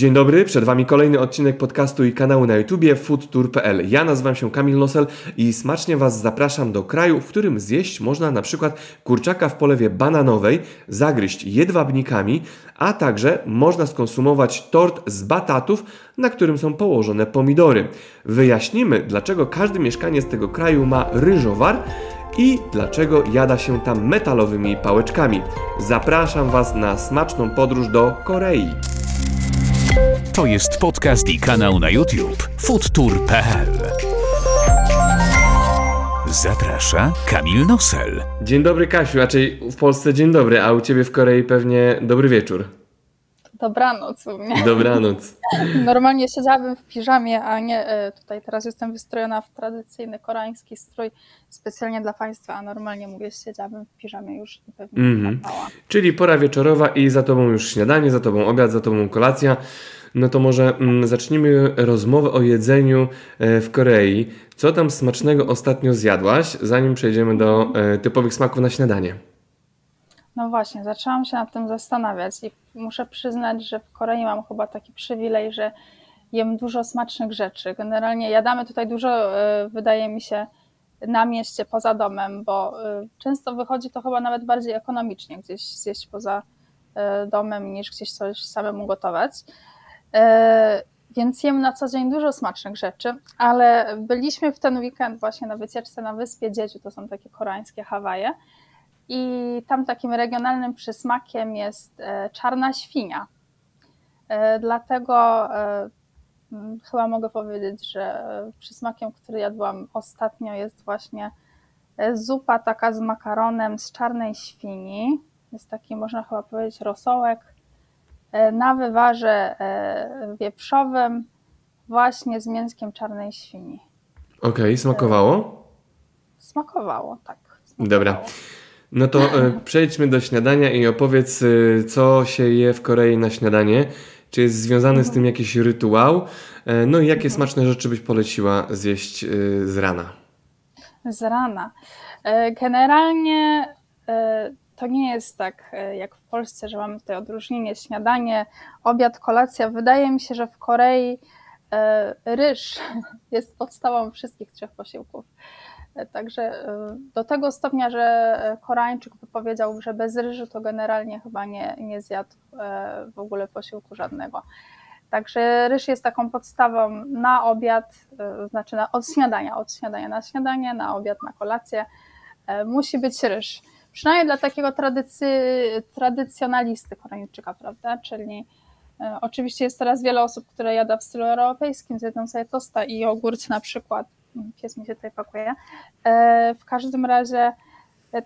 Dzień dobry, przed Wami kolejny odcinek podcastu i kanału na YouTubie foodtour.pl. Ja nazywam się Kamil Nosel i smacznie Was zapraszam do kraju, w którym zjeść można na przykład kurczaka w polewie bananowej, zagryźć jedwabnikami, a także można skonsumować tort z batatów, na którym są położone pomidory. Wyjaśnimy, dlaczego każdy mieszkaniec tego kraju ma ryżowar i dlaczego jada się tam metalowymi pałeczkami. Zapraszam Was na smaczną podróż do Korei. To jest podcast i kanał na YouTube foodtour.pl. Zaprasza Kamil Nosel. Dzień dobry, Kasiu, raczej w Polsce dzień dobry, a u Ciebie w Korei pewnie dobry wieczór. Dobranoc u mnie. Dobranoc. Normalnie siedziałabym w piżamie, a nie tutaj teraz jestem wystrojona w tradycyjny koreański strój specjalnie dla Państwa, a normalnie mówię, siedziałabym w piżamie już i pewnie wpadała. Czyli pora wieczorowa i za Tobą już śniadanie, za Tobą obiad, za Tobą kolacja. No to może zacznijmy rozmowę o jedzeniu w Korei. Co tam smacznego ostatnio zjadłaś, zanim przejdziemy do typowych smaków na śniadanie? No właśnie, zaczęłam się nad tym zastanawiać i muszę przyznać, że w Korei mam chyba taki przywilej, że jem dużo smacznych rzeczy. Generalnie jadamy tutaj dużo, wydaje mi się, na mieście, poza domem, bo często wychodzi to chyba nawet bardziej ekonomicznie gdzieś zjeść poza domem niż gdzieś coś samemu gotować. Więc jem na co dzień dużo smacznych rzeczy, ale byliśmy w ten weekend właśnie na wycieczce na wyspie Jeju, to są takie koreańskie Hawaje. I tam takim regionalnym przysmakiem jest czarna świnia. Dlatego chyba mogę powiedzieć, że przysmakiem, który jadłam ostatnio, jest właśnie zupa taka z makaronem z czarnej świni. Jest taki, można chyba powiedzieć, rosołek na wywarze wieprzowym właśnie z mięskiem czarnej świni. Okej, smakowało? Smakowało, tak. Smakowało. Dobra. No to przejdźmy do śniadania i opowiedz, co się je w Korei na śniadanie. Czy jest związany z tym jakiś rytuał? No i jakie smaczne rzeczy byś poleciła zjeść z rana? Z rana? Generalnie to nie jest tak jak w Polsce, że mamy tutaj odróżnienie śniadanie, obiad, kolacja. Wydaje mi się, że w Korei ryż jest podstawą wszystkich trzech posiłków. Także do tego stopnia, że Koreańczyk powiedział, że bez ryżu to generalnie chyba nie zjadł w ogóle posiłku żadnego. Także ryż jest taką podstawą na obiad, znaczy od śniadania na śniadanie, na obiad, na kolację. Musi być ryż. Przynajmniej dla takiego tradycjonalisty Koreańczyka, prawda? Czyli oczywiście jest teraz wiele osób, które jada w stylu europejskim, zjedzą sobie tosta i jogurt na przykład. Pies mi się tutaj pakuje. W każdym razie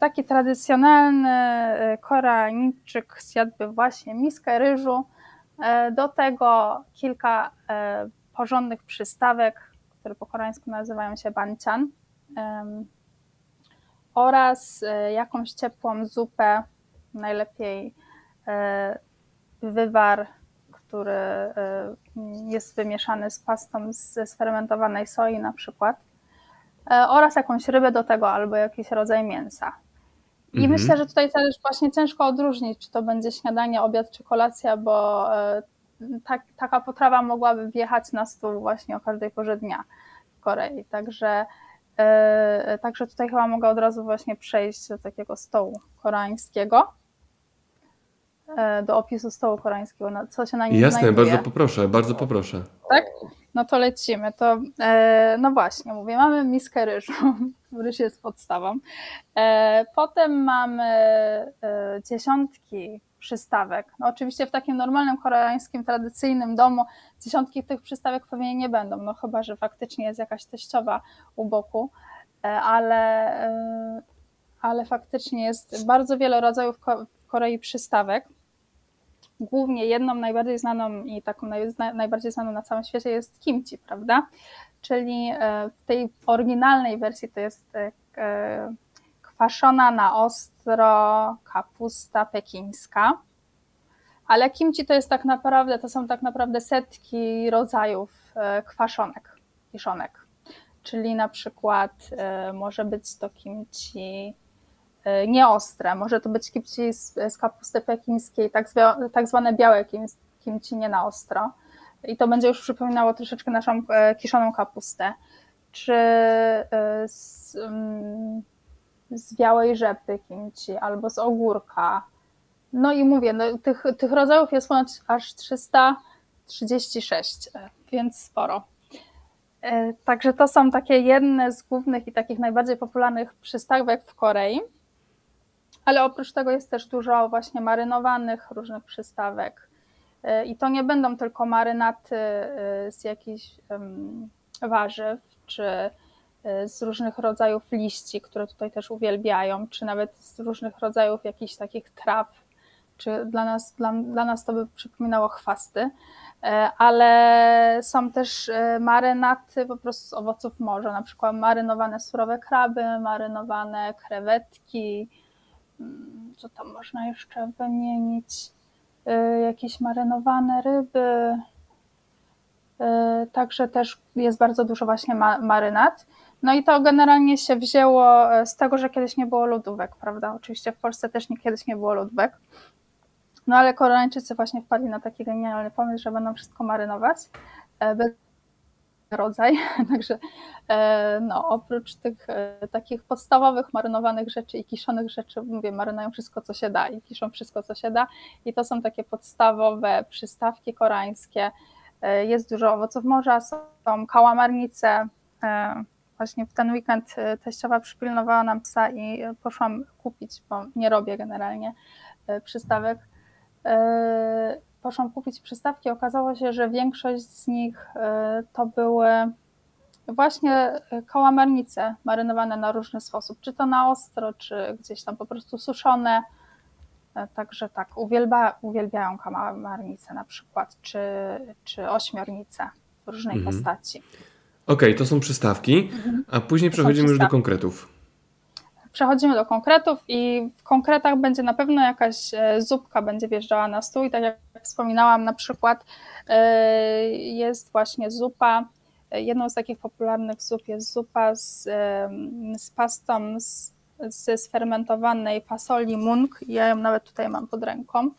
taki tradycjonalny Koreańczyk zjadłby właśnie miskę ryżu, do tego kilka porządnych przystawek, które po koreańsku nazywają się banchan, oraz jakąś ciepłą zupę, najlepiej wywar, który jest wymieszany z pastą ze sfermentowanej soi na przykład, oraz jakąś rybę do tego albo jakiś rodzaj mięsa. I myślę, że tutaj też właśnie ciężko odróżnić, czy to będzie śniadanie, obiad czy kolacja, bo taka potrawa mogłaby wjechać na stół właśnie o każdej porze dnia w Korei. Także tutaj chyba mogę od razu właśnie przejść do takiego stołu koreańskiego. Do opisu stołu koreańskiego, co się na nim Jasne, znajduje. Jasne, bardzo poproszę. Tak? No to lecimy. To, no właśnie, mówię, mamy miskę ryżu, ryż jest podstawą. Potem mamy dziesiątki przystawek. No oczywiście w takim normalnym koreańskim, tradycyjnym domu dziesiątki tych przystawek pewnie nie będą, no chyba że faktycznie jest jakaś teściowa u boku, ale faktycznie jest bardzo wiele rodzajów Korei przystawek. Głównie jedną najbardziej znaną i taką najbardziej znaną na całym świecie jest kimchi, prawda? Czyli w tej oryginalnej wersji to jest kwaszona na ostro kapusta pekińska. Ale kimchi to są tak naprawdę setki rodzajów kwaszonek, kiszonek. Czyli na przykład może być to kimchi nieostre. Może to być kimchi z kapusty pekińskiej, tak zwane białe takim cinie na ostro i to będzie już przypominało troszeczkę naszą kiszoną kapustę, czy z białej rzepy kimchi albo z ogórka. No i mówię, no, tych rodzajów jest aż 336, więc sporo. Także to są takie jedne z głównych i takich najbardziej popularnych przystawek w Korei. Ale oprócz tego jest też dużo właśnie marynowanych różnych przystawek. I to nie będą tylko marynaty z jakichś warzyw, czy z różnych rodzajów liści, które tutaj też uwielbiają, czy nawet z różnych rodzajów jakichś takich traw, czy dla nas to by przypominało chwasty, ale są też marynaty po prostu z owoców morza, na przykład marynowane surowe kraby, marynowane krewetki, co tam można jeszcze wymienić, jakieś marynowane ryby, także też jest bardzo dużo właśnie marynat. No i to generalnie się wzięło z tego, że kiedyś nie było lodówek, prawda? Oczywiście w Polsce też kiedyś nie było lodówek. No ale Koreańczycy właśnie wpadli na taki genialny pomysł, że będą wszystko marynować, bez rodzaj. Także no, oprócz tych takich podstawowych marynowanych rzeczy i kiszonych rzeczy, mówię, marynują wszystko, co się da i kiszą wszystko, co się da. I to są takie podstawowe przystawki koreańskie. Jest dużo owoców morza, są kałamarnice. Właśnie w ten weekend teściowa przypilnowała nam psa i poszłam kupić, bo nie robię generalnie przystawek. Poszłam kupić przystawki, okazało się, że większość z nich to były właśnie kałamarnice marynowane na różny sposób, czy to na ostro, czy gdzieś tam po prostu suszone. Także tak, uwielbiają kałamarnice na przykład, czy ośmiornice w różnej postaci. Okej, to są przystawki, a później przechodzimy już do konkretów. Przechodzimy do konkretów i w konkretach będzie na pewno jakaś zupka będzie wjeżdżała na stół i tak jak wspominałam, na przykład jest właśnie zupa, jedną z takich popularnych zup jest zupa z pastą ze sfermentowanej fasoli mung. Ja ją nawet tutaj mam pod ręką.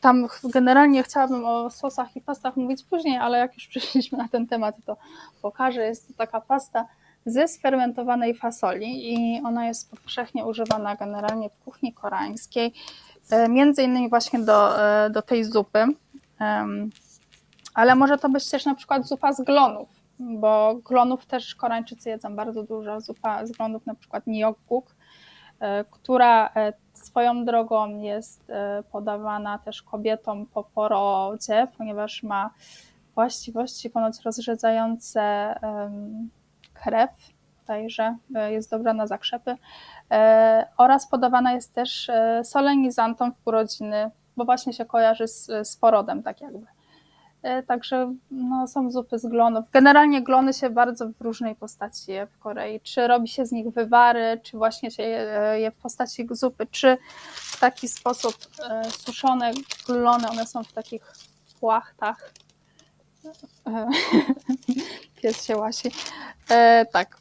Tam generalnie chciałabym o sosach i pastach mówić później, ale jak już przyszliśmy na ten temat, to pokażę. Jest to taka pasta ze sfermentowanej fasoli i ona jest powszechnie używana generalnie w kuchni koreańskiej, między innymi właśnie do tej zupy. Ale może to być też na przykład zupa z glonów, bo glonów też Koreańczycy jedzą bardzo dużo. Zupa z glonów na przykład nyeokguk, która swoją drogą jest podawana też kobietom po porodzie, ponieważ ma właściwości ponoć rozrzedzające krew, że jest dobra na zakrzepy, oraz podawana jest też solenizantom w urodziny, bo właśnie się kojarzy z porodem tak jakby. Także no, są zupy z glonów. Generalnie glony się bardzo w różnej postaci je w Korei. Czy robi się z nich wywary, czy właśnie się je w postaci zupy, czy w taki sposób suszone glony, one są w takich płachtach. Pies się łasi. Tak.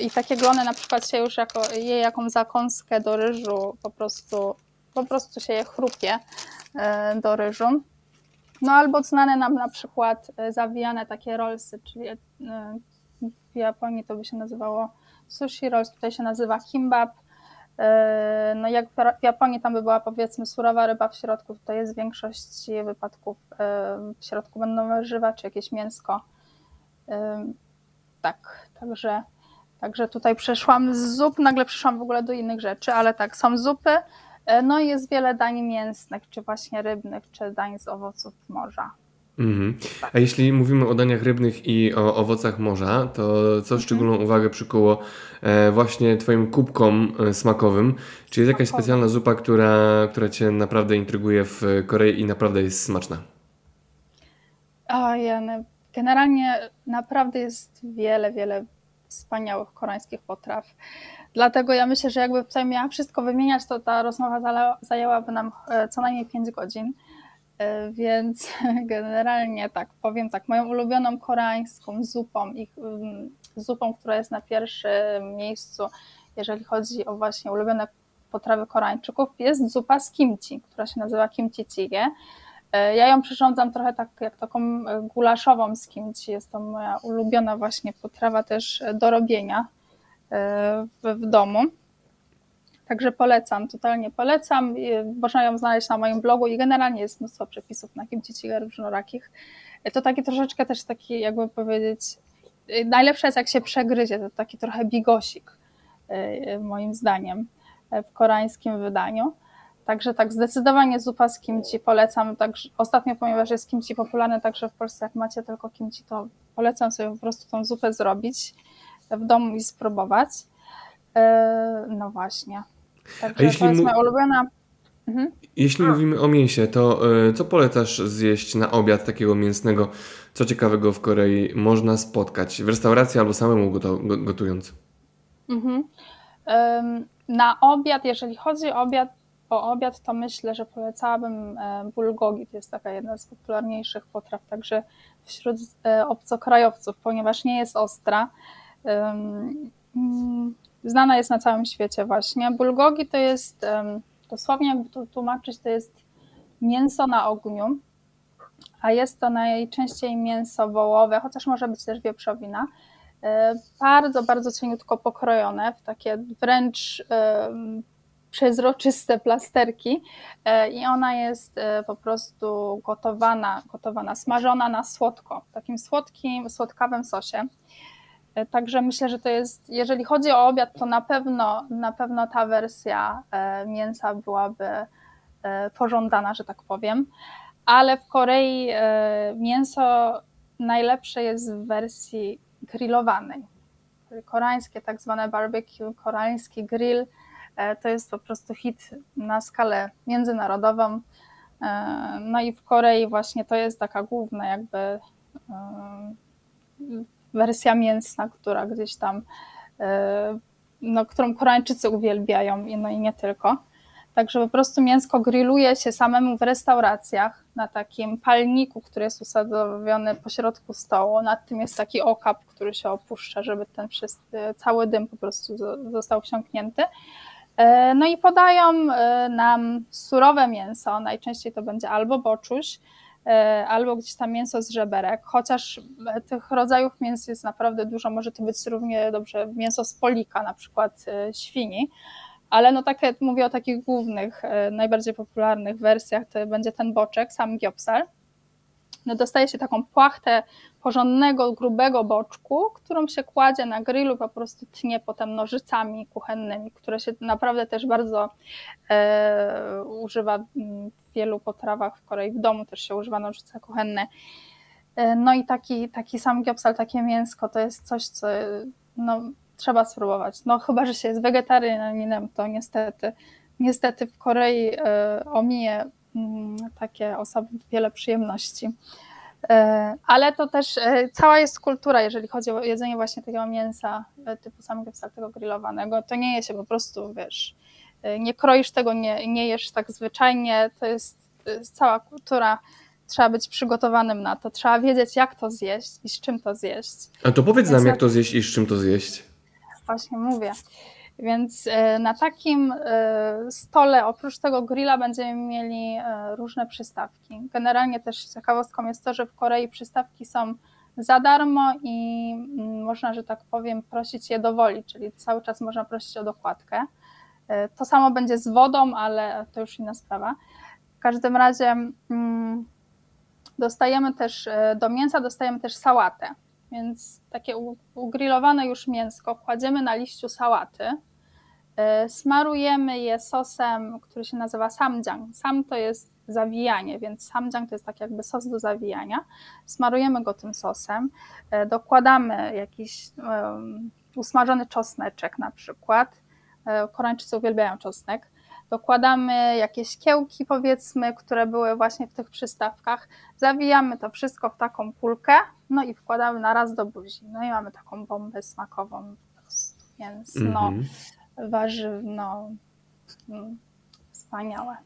I takie glony na przykład się już je jaką zakąskę do ryżu, po prostu się je chrupie do ryżu. No albo znane nam na przykład zawijane takie rollsy, czyli w Japonii to by się nazywało sushi rolls, tutaj się nazywa kimbap. No jak w Japonii tam by była powiedzmy surowa ryba w środku, tutaj jest w większości wypadków w środku będą warzywa czy jakieś mięsko. Tak, także tutaj przeszłam z zup, nagle przeszłam w ogóle do innych rzeczy, ale tak, są zupy. No i jest wiele dań mięsnych, czy właśnie rybnych, czy dań z owoców morza. Tak. A jeśli mówimy o daniach rybnych i o owocach morza, to co szczególną uwagę przykuło właśnie twoim kubkom smakowym? Czy jest jakaś specjalna zupa, która cię naprawdę intryguje w Korei i naprawdę jest smaczna? Generalnie naprawdę jest wiele wspaniałych koreańskich potraw. Dlatego ja myślę, że jakby tutaj miała wszystko wymieniać, to ta rozmowa zajęłaby nam co najmniej 5 godzin. Więc generalnie tak, powiem tak, moją ulubioną koreańską zupą, która jest na pierwszym miejscu, jeżeli chodzi o właśnie ulubione potrawy Koreańczyków, jest zupa z kimchi, która się nazywa kimchi jjigae. Ja ją przyrządzam trochę tak jak taką gulaszową z kimś. Jest to moja ulubiona właśnie potrawa też do robienia w domu. Także polecam, totalnie polecam. Można ją znaleźć na moim blogu i generalnie jest mnóstwo przepisów na kimchi jjigae różnorakich. To taki troszeczkę też taki, jakby powiedzieć, najlepsze jest jak się przegryzie, to taki trochę bigosik moim zdaniem w koreańskim wydaniu. Także tak zdecydowanie zupa z kimchi polecam. Także ostatnio, ponieważ jest kimchi popularne także w Polsce, jak macie tylko kimchi, to polecam sobie po prostu tą zupę zrobić w domu i spróbować. No właśnie. Także to jest moja ulubiona. Mhm. Jeśli mówimy o mięsie, to co polecasz zjeść na obiad takiego mięsnego? Co ciekawego w Korei można spotkać w restauracji albo samemu gotując? Mhm. Na obiad, jeżeli chodzi o obiad, to myślę, że polecałabym bulgogi. To jest taka jedna z popularniejszych potraw także wśród obcokrajowców, ponieważ nie jest ostra. Znana jest na całym świecie właśnie. Bulgogi to jest, dosłownie jakby to tłumaczyć, to jest mięso na ogniu, a jest to najczęściej mięso wołowe, chociaż może być też wieprzowina. Bardzo, bardzo cieniutko pokrojone w takie wręcz przezroczyste plasterki i ona jest po prostu gotowana, smażona na słodko, w takim słodkim, słodkawym sosie. Także myślę, że to jest, jeżeli chodzi o obiad, to na pewno ta wersja mięsa byłaby pożądana, że tak powiem. Ale w Korei mięso najlepsze jest w wersji grillowanej. Koreańskie tak zwane barbecue, koreański grill to jest po prostu hit na skalę międzynarodową. No i w Korei właśnie to jest taka główna jakby wersja mięsna, która gdzieś tam, no, którą Koreańczycy uwielbiają, no i nie tylko. Także po prostu mięsko grilluje się samemu w restauracjach na takim palniku, który jest usadowiony pośrodku stołu. Nad tym jest taki okap, który się opuszcza, żeby ten cały dym po prostu został wsiąknięty. No i podają nam surowe mięso, najczęściej to będzie albo boczuś, albo gdzieś tam mięso z żeberek, chociaż tych rodzajów mięs jest naprawdę dużo, może to być równie dobrze mięso z polika, na przykład świni, ale no takie, mówię o takich głównych, najbardziej popularnych wersjach, to będzie ten boczek, sam samgyeopsal. No dostaje się taką płachtę porządnego, grubego boczku, którą się kładzie na grillu, po prostu tnie potem nożycami kuchennymi, które się naprawdę też bardzo używa w wielu potrawach w Korei. W domu też się używa nożyce kuchenne. No i taki samgyeopsal, takie mięsko, to jest coś, co no, trzeba spróbować. No chyba, że się jest wegetarianinem, to niestety w Korei omije takie osoby wiele przyjemności. Ale to też cała jest kultura, jeżeli chodzi o jedzenie właśnie takiego mięsa typu samgyeopsal, tego grillowanego, to nie je się po prostu, wiesz, nie kroisz tego, nie jesz tak zwyczajnie, to jest cała kultura, trzeba być przygotowanym na to, trzeba wiedzieć jak to zjeść i z czym to zjeść. A to powiedz nam jak to zjeść i z czym to zjeść. Właśnie mówię. Więc na takim stole oprócz tego grilla będziemy mieli różne przystawki. Generalnie też ciekawostką jest to, że w Korei przystawki są za darmo i można, że tak powiem, prosić je do woli, czyli cały czas można prosić o dokładkę. To samo będzie z wodą, ale to już inna sprawa. W każdym razie dostajemy też do mięsa sałatę. Więc takie ugrillowane już mięsko kładziemy na liściu sałaty, smarujemy je sosem, który się nazywa samjang. Sam to jest zawijanie, więc samjang to jest tak jakby sos do zawijania. Smarujemy go tym sosem, dokładamy jakiś usmażony czosneczek na przykład. Koreańczycy uwielbiają czosnek. Dokładamy jakieś kiełki, powiedzmy, które były właśnie w tych przystawkach, zawijamy to wszystko w taką kulkę, no i wkładamy na raz do buzi. No i mamy taką bombę smakową, mięsno, warzywno, wspaniałe.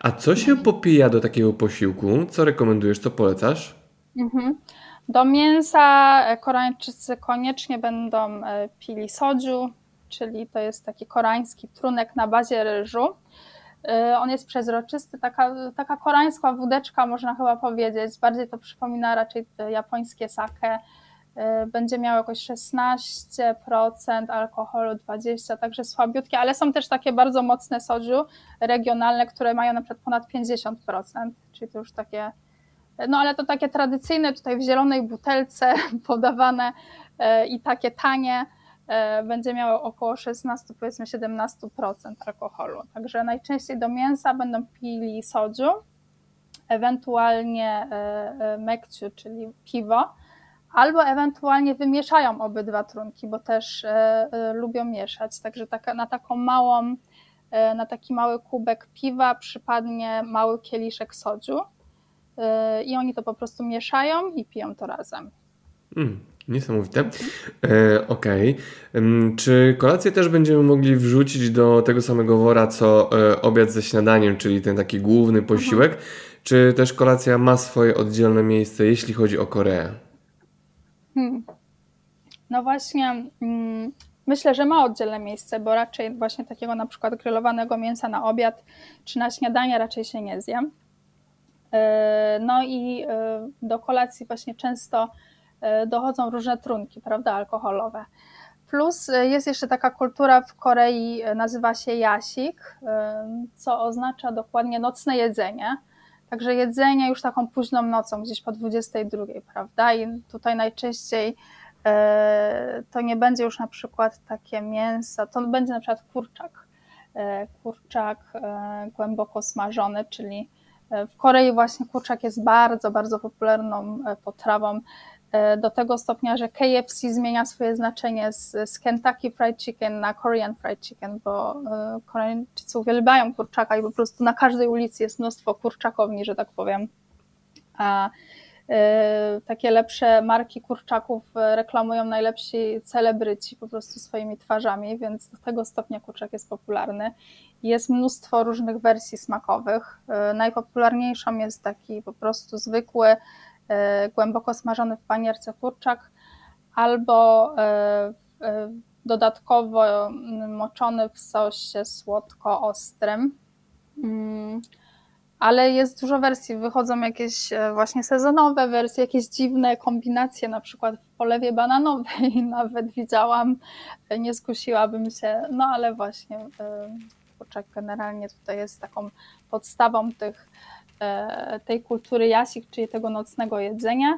A co się popija do takiego posiłku? Co rekomendujesz, co polecasz? Do mięsa Koreańczycy koniecznie będą pili soju, czyli to jest taki koreański trunek na bazie ryżu. On jest przezroczysty, taka koreańska wódeczka, można chyba powiedzieć. Bardziej to przypomina raczej japońskie sake. Będzie miał jakoś 16%, alkoholu 20%, także słabiutkie, ale są też takie bardzo mocne soju regionalne, które mają na przykład ponad 50%, czyli to już takie, no ale to takie tradycyjne, tutaj w zielonej butelce podawane i takie tanie, będzie miało około 16, powiedzmy 17% alkoholu, także najczęściej do mięsa będą pili soju, ewentualnie mekciu, czyli piwo, albo ewentualnie wymieszają obydwa trunki, bo też lubią mieszać, także na taki mały kubek piwa przypadnie mały kieliszek soju i oni to po prostu mieszają i piją to razem. Niesamowite. Okej. Czy kolację też będziemy mogli wrzucić do tego samego wora, co obiad ze śniadaniem, czyli ten taki główny posiłek? Czy też kolacja ma swoje oddzielne miejsce, jeśli chodzi o Koreę? No właśnie, myślę, że ma oddzielne miejsce, bo raczej właśnie takiego na przykład grillowanego mięsa na obiad czy na śniadanie raczej się nie zje. No i do kolacji właśnie często dochodzą różne trunki, prawda, alkoholowe. Plus jest jeszcze taka kultura w Korei, nazywa się jasik, co oznacza dokładnie nocne jedzenie. Także jedzenie już taką późną nocą, gdzieś po 22, prawda? I tutaj najczęściej to nie będzie już na przykład takie mięso, to będzie na przykład kurczak głęboko smażony, czyli w Korei właśnie kurczak jest bardzo, bardzo popularną potrawą, do tego stopnia, że KFC zmienia swoje znaczenie z Kentucky Fried Chicken na Korean Fried Chicken, bo Koreańczycy uwielbiają kurczaka i po prostu na każdej ulicy jest mnóstwo kurczakowni, że tak powiem. A takie lepsze marki kurczaków reklamują najlepsi celebryci po prostu swoimi twarzami, więc do tego stopnia kurczak jest popularny. Jest mnóstwo różnych wersji smakowych. Najpopularniejszą jest taki po prostu zwykły, głęboko smażony w panierce kurczak, albo dodatkowo moczony w sosie słodko-ostrym, ale jest dużo wersji, wychodzą jakieś właśnie sezonowe wersje, jakieś dziwne kombinacje, na przykład w polewie bananowej nawet widziałam, nie skusiłabym się, no ale właśnie kurczak generalnie tutaj jest taką podstawą tej kultury jasik, czyli tego nocnego jedzenia,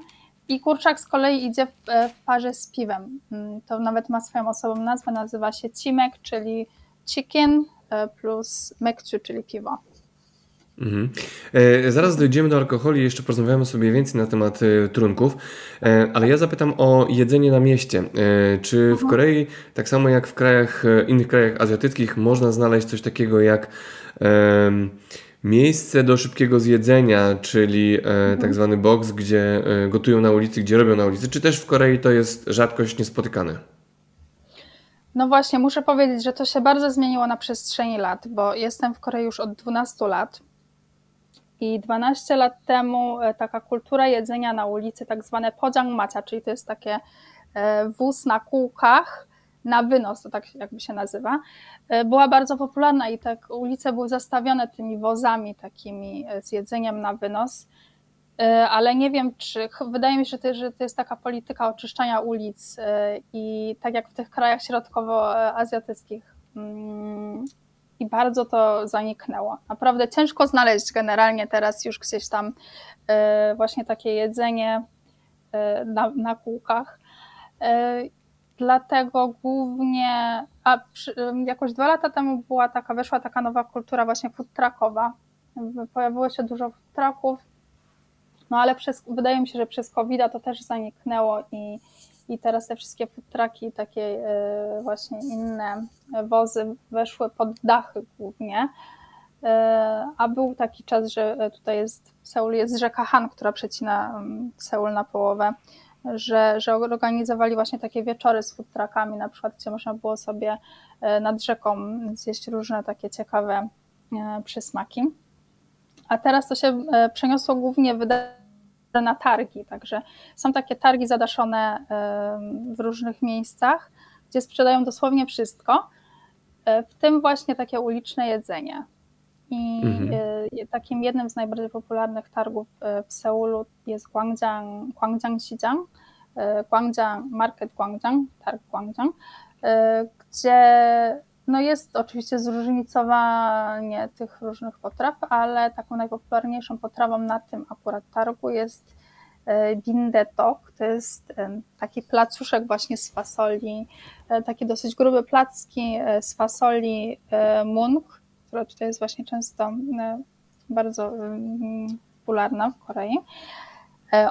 i kurczak z kolei idzie w parze z piwem. To nawet ma swoją osobną nazwę, nazywa się cimek, czyli chicken plus mekciu, czyli piwo. Zaraz dojdziemy do alkoholi i jeszcze porozmawiamy sobie więcej na temat trunków, ale ja zapytam o jedzenie na mieście. Czy w Korei, tak samo jak w innych krajach azjatyckich, można znaleźć coś takiego jak miejsce do szybkiego zjedzenia, czyli tak zwany box, gdzie gotują na ulicy, gdzie robią na ulicy, czy też w Korei to jest rzadkość, niespotykane? No właśnie, muszę powiedzieć, że to się bardzo zmieniło na przestrzeni lat, bo jestem w Korei już od 12 lat i 12 lat temu taka kultura jedzenia na ulicy, tak zwane pojangmacia, czyli to jest takie wóz na kółkach, na wynos, to tak jakby się nazywa, była bardzo popularna i tak ulice były zastawione tymi wozami takimi z jedzeniem na wynos, ale nie wiem, czy wydaje mi się, że to jest taka polityka oczyszczania ulic i tak jak w tych krajach środkowoazjatyckich i bardzo to zaniknęło. Naprawdę ciężko znaleźć generalnie teraz już gdzieś tam właśnie takie jedzenie na kółkach. Dlatego głównie, jakoś 2 lata temu weszła taka nowa kultura właśnie food truckowa. Pojawiło się dużo food trucków, no ale wydaje mi się, że przez COVID-a to też zaniknęło i teraz te wszystkie food trucki, takie właśnie inne wozy weszły pod dachy głównie. A był taki czas, że tutaj w Seulu jest rzeka Han, która przecina Seul na połowę. Że organizowali właśnie takie wieczory z food truckami, na przykład, gdzie można było sobie nad rzeką zjeść różne takie ciekawe przysmaki. A teraz to się przeniosło głównie na targi, także są takie targi zadaszone w różnych miejscach, gdzie sprzedają dosłownie wszystko, w tym właśnie takie uliczne jedzenie. I takim jednym z najbardziej popularnych targów w Seulu jest Gwangjang Sijang, Gwangjang Market Gwangjang, targ Gwangjang, gdzie no jest oczywiście zróżnicowanie tych różnych potraw, ale taką najpopularniejszą potrawą na tym akurat targu jest bindetok, to jest taki placuszek właśnie z fasoli, takie dosyć grube placki z fasoli mung, która tutaj jest właśnie często bardzo popularna w Korei,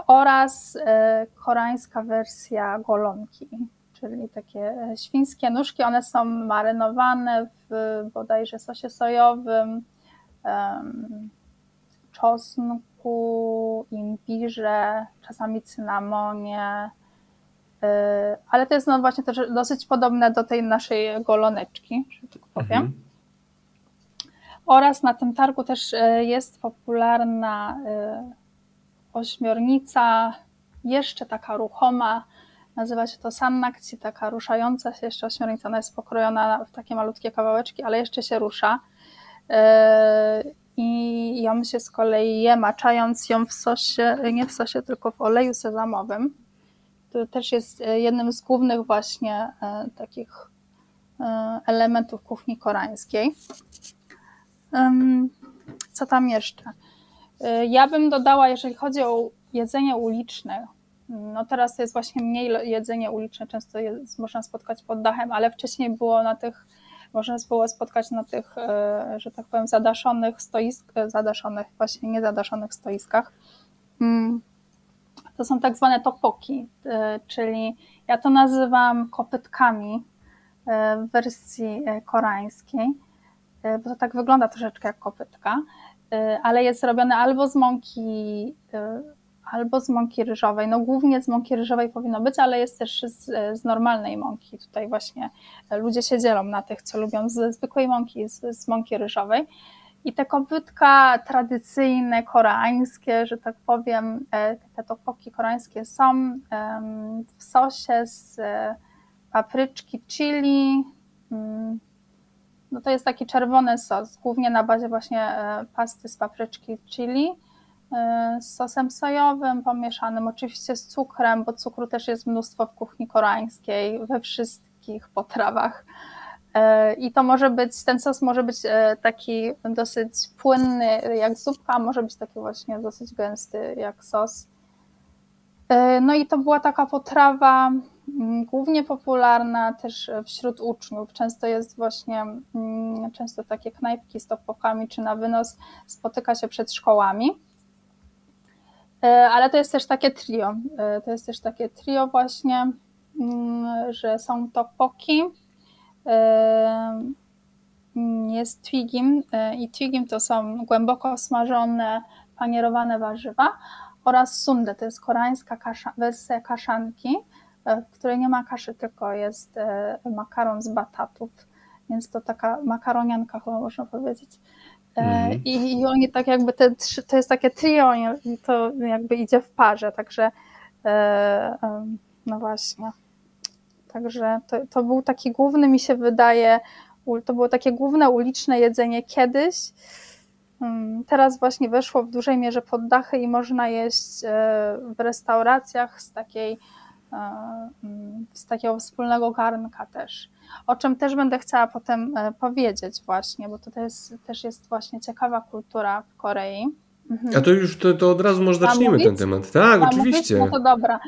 oraz koreańska wersja golonki, czyli takie świńskie nóżki, one są marynowane w bodajże sosie sojowym, czosnku, imbirze, czasami cynamonie, ale to jest no właśnie też dosyć podobne do tej naszej goloneczki, że tak powiem. Oraz na tym targu też jest popularna ośmiornica, jeszcze taka ruchoma, nazywa się to sannakci, taka ruszająca się jeszcze ośmiornica, ona jest pokrojona w takie malutkie kawałeczki, ale jeszcze się rusza i ją się z kolei je, maczając ją w sosie, nie w sosie, tylko w oleju sezamowym, który też jest jednym z głównych właśnie takich elementów kuchni koreańskiej. Co tam jeszcze? Ja bym dodała, jeżeli chodzi o jedzenie uliczne, no teraz jest właśnie mniej jedzenie uliczne, często można spotkać pod dachem, ale wcześniej było na tych, można było spotkać na tych, że tak powiem, niezadaszonych stoiskach. To są tak zwane topoki, czyli ja to nazywam kopytkami w wersji koreańskiej, bo to tak wygląda troszeczkę jak kopytka, ale jest robione albo z mąki ryżowej, no głównie z mąki ryżowej powinno być, ale jest też z normalnej mąki, tutaj właśnie ludzie się dzielą na tych, co lubią ze zwykłej mąki, z mąki ryżowej. I te kopytka tradycyjne, koreańskie, że tak powiem, te tteokbokki koreańskie są w sosie z papryczki chili. No to jest taki czerwony sos, głównie na bazie właśnie pasty z papryczki chili, z sosem sojowym pomieszanym, oczywiście z cukrem, bo cukru też jest mnóstwo w kuchni koreańskiej, we wszystkich potrawach. I to może być, ten sos może być taki dosyć płynny jak zupka, a może być taki właśnie dosyć gęsty jak sos. No i to była taka potrawa głównie popularna też wśród uczniów. Często jest właśnie, często takie knajpki z tteokbokami czy na wynos spotyka się przed szkołami. Ale to jest też takie trio. To jest też takie trio właśnie, że są tteokbokki, jest twigim i twigim to są głęboko smażone, panierowane warzywa oraz sundae, to jest koreańska wersja kaszanki, w której nie ma kaszy, tylko jest makaron z batatów, więc to taka makaronianka chyba można powiedzieć. I oni tak jakby, to jest takie trio i to jakby idzie w parze, także no właśnie. Także to był taki główny, mi się wydaje, to było takie główne uliczne jedzenie kiedyś. Teraz właśnie weszło w dużej mierze pod dachy i można jeść w restauracjach z takiego wspólnego garnka też. O czym też będę chciała potem powiedzieć właśnie, bo to też jest właśnie ciekawa kultura w Korei. A to już to od razu może zaczniemy ten temat. Tak, oczywiście. Mówić? No to dobra.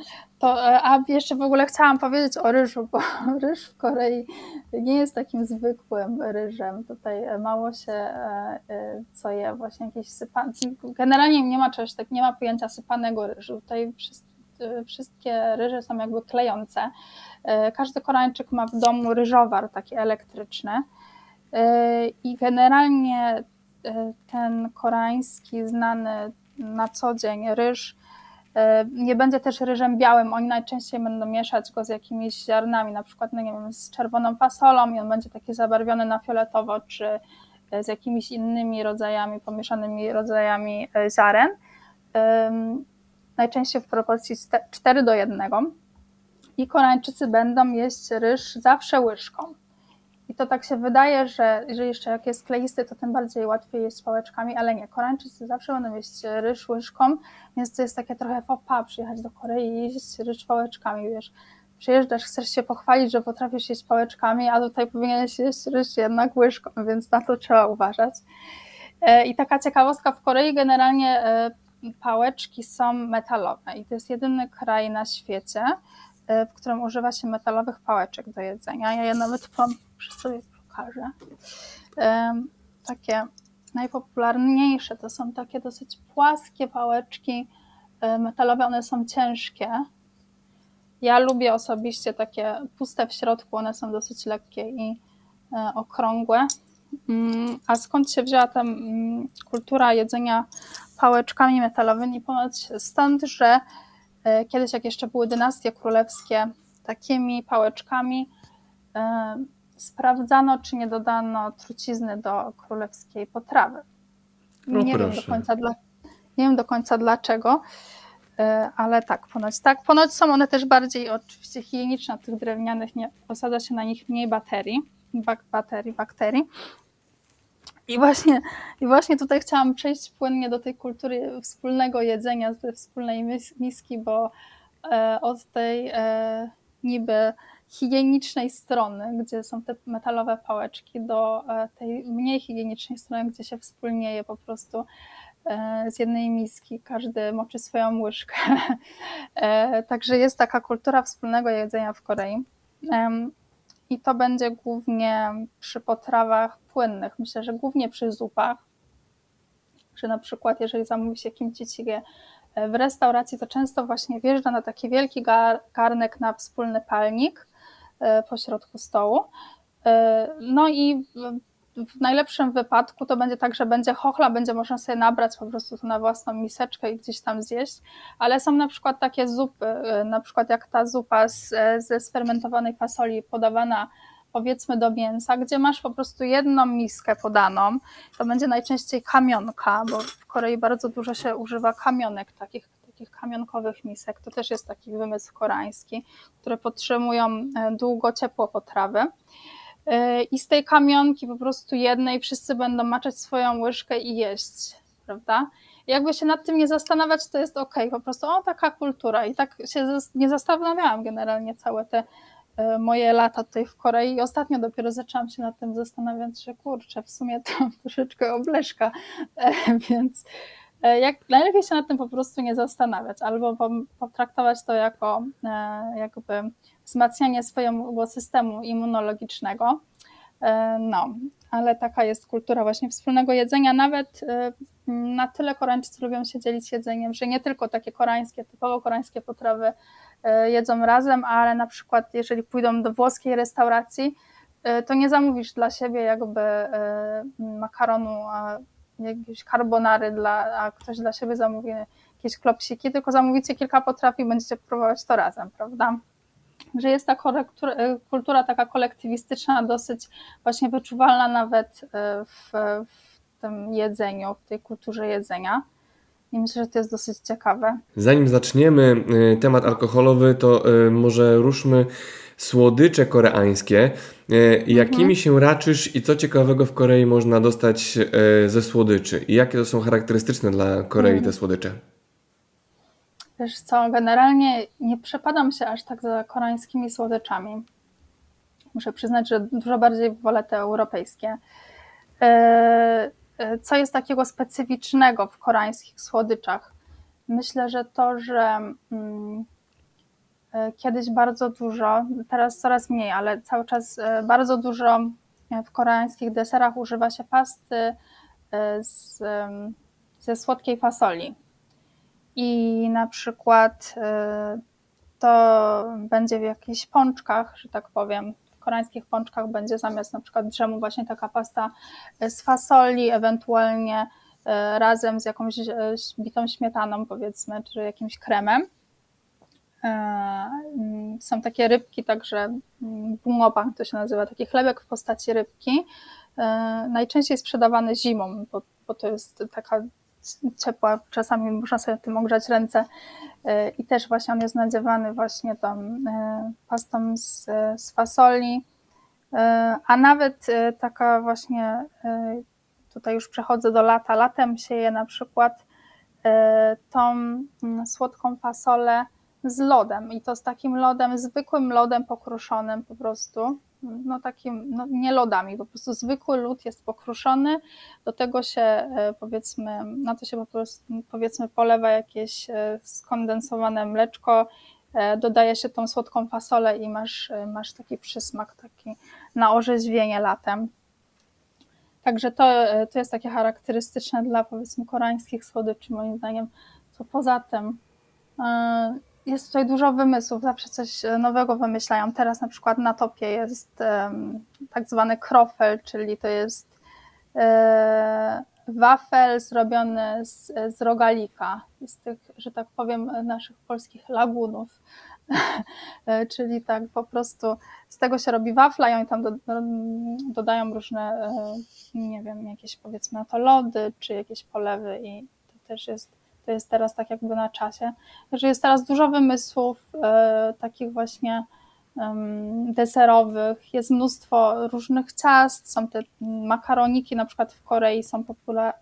A jeszcze w ogóle chciałam powiedzieć o ryżu, bo ryż w Korei nie jest takim zwykłym ryżem. Tutaj mało się co je właśnie jakieś sypane. Generalnie nie ma czegoś tak, nie ma pojęcia sypanego ryżu. Tutaj wszystkie ryże są jakby klejące. Każdy Koreańczyk ma w domu ryżowar taki elektryczny i generalnie ten koreański znany na co dzień ryż nie będzie też ryżem białym, oni najczęściej będą mieszać go z jakimiś ziarnami, na przykład no nie wiem, z czerwoną fasolą i on będzie taki zabarwiony na fioletowo czy z jakimiś innymi rodzajami, pomieszanymi rodzajami ziaren. Najczęściej w proporcji 4:1 i Koreańczycy będą jeść ryż zawsze łyżką. I I to tak się wydaje, że jeszcze jak jest kleisty, to tym bardziej łatwiej jeść z pałeczkami, ale nie. Koreańczycy zawsze będą jeść ryż łyżką, więc to jest takie trochę faux pas przyjechać do Korei i jeść ryż pałeczkami, wiesz. Przyjeżdżasz, chcesz się pochwalić, że potrafisz jeść pałeczkami, a tutaj powinieneś jeść ryż jednak łyżką, więc na to trzeba uważać. I taka ciekawostka, w Korei generalnie pałeczki są metalowe i to jest jedyny kraj na świecie, w którym używa się metalowych pałeczek do jedzenia. Ja je nawet przy sobie pokażę. Takie najpopularniejsze to są takie dosyć płaskie pałeczki metalowe, one są ciężkie. Ja lubię osobiście takie puste w środku, one są dosyć lekkie i okrągłe. A skąd się wzięła ta kultura jedzenia pałeczkami metalowymi? Ponoć stąd, że kiedyś jak jeszcze były dynastie królewskie, takimi pałeczkami sprawdzano, czy nie dodano trucizny do królewskiej potrawy. Nie wiem do końca dlaczego, ale tak. Ponoć są one też bardziej oczywiście higieniczne od tych drewnianych, nie osadza się na nich mniej bakterii. I właśnie tutaj chciałam przejść płynnie do tej kultury wspólnego jedzenia, ze wspólnej miski, bo od tej niby higienicznej strony, gdzie są te metalowe pałeczki, do tej mniej higienicznej strony, gdzie się wspólnie je po prostu z jednej miski, każdy moczy swoją łyżkę. Także jest taka kultura wspólnego jedzenia w Korei. I to będzie głównie przy potrawach płynnych. Myślę, że głównie przy zupach, że na przykład jeżeli zamówi się kimchi jjigae w restauracji, to często właśnie wjeżdża na taki wielki garnek na wspólny palnik pośrodku stołu. No i w najlepszym wypadku to będzie tak, że będzie chochla, będzie można sobie nabrać po prostu to na własną miseczkę i gdzieś tam zjeść, ale są na przykład takie zupy, na przykład jak ta zupa ze sfermentowanej fasoli podawana powiedzmy do mięsa, gdzie masz po prostu jedną miskę podaną, to będzie najczęściej kamionka, bo w Korei bardzo dużo się używa kamionek, takich kamionkowych misek, to też jest taki wymysł koreański, które podtrzymują długo ciepło potrawy. I z tej kamionki po prostu jednej wszyscy będą maczać swoją łyżkę i jeść, prawda? I jakby się nad tym nie zastanawiać, to jest okej, po prostu taka kultura. I tak się nie zastanawiałam generalnie całe te moje lata tutaj w Korei i ostatnio dopiero zaczęłam się nad tym zastanawiać, że kurczę, w sumie to troszeczkę obleżka, więc najlepiej się nad tym po prostu nie zastanawiać albo potraktować to jako jakby wzmacnianie swojego systemu immunologicznego. No, ale taka jest kultura właśnie wspólnego jedzenia. Nawet na tyle Koreańczycy lubią się dzielić jedzeniem, że nie tylko takie koreańskie, typowo koreańskie potrawy jedzą razem, ale na przykład jeżeli pójdą do włoskiej restauracji, to nie zamówisz dla siebie jakby makaronu, jakieś carbonary, a ktoś dla siebie zamówi jakieś klopsiki, tylko zamówicie kilka potraw i będziecie próbować to razem, prawda? Że jest ta kultura taka kolektywistyczna, dosyć właśnie wyczuwalna nawet w tym jedzeniu, w tej kulturze jedzenia. I myślę, że to jest dosyć ciekawe. Zanim zaczniemy temat alkoholowy, to może ruszmy słodycze koreańskie. Jakimi się raczysz i co ciekawego w Korei można dostać ze słodyczy? I jakie to są charakterystyczne dla Korei te słodycze? Wiesz co, generalnie nie przepadam się aż tak za koreańskimi słodyczami. Muszę przyznać, że dużo bardziej wolę te europejskie. Co jest takiego specyficznego w koreańskich słodyczach? Myślę, że to, że kiedyś bardzo dużo, teraz coraz mniej, ale cały czas bardzo dużo w koreańskich deserach używa się pasty ze słodkiej fasoli. I na przykład to będzie w jakichś pączkach, że tak powiem, w koreańskich pączkach będzie zamiast na przykład dżemu właśnie taka pasta z fasoli, ewentualnie razem z jakąś bitą śmietaną powiedzmy, czy jakimś kremem. Są takie rybki, także bungobank to się nazywa, taki chlebek w postaci rybki, najczęściej sprzedawany zimą, bo to jest taka ciepła, czasami można sobie tym ogrzać ręce i też właśnie on jest nadziewany właśnie tą pastą z fasoli, A nawet taka właśnie, tutaj już przechodzę do lata, latem sieję na przykład tą słodką fasolę z lodem i to z takim lodem, zwykłym lodem pokruszonym po prostu, no takim, no nie lodami, po prostu zwykły lód jest pokruszony, do tego się powiedzmy, na to się po prostu powiedzmy polewa jakieś skondensowane mleczko, dodaje się tą słodką fasolę i masz taki przysmak, taki na orzeźwienie latem. Także to jest takie charakterystyczne dla powiedzmy koreańskich słodyczy moim zdaniem. Co poza tym jest tutaj dużo wymysłów, zawsze coś nowego wymyślają. Teraz na przykład na topie jest tak zwany krofel, czyli to jest wafel zrobiony z rogalika, z tych, że tak powiem, naszych polskich lagunów. Czyli tak po prostu z tego się robi wafla i oni tam dodają różne, nie wiem, jakieś powiedzmy na to lody, czy jakieś polewy i to też jest, to jest teraz tak jakby na czasie. Także jest teraz dużo wymysłów takich właśnie deserowych, jest mnóstwo różnych ciast, są te makaroniki, na przykład w Korei są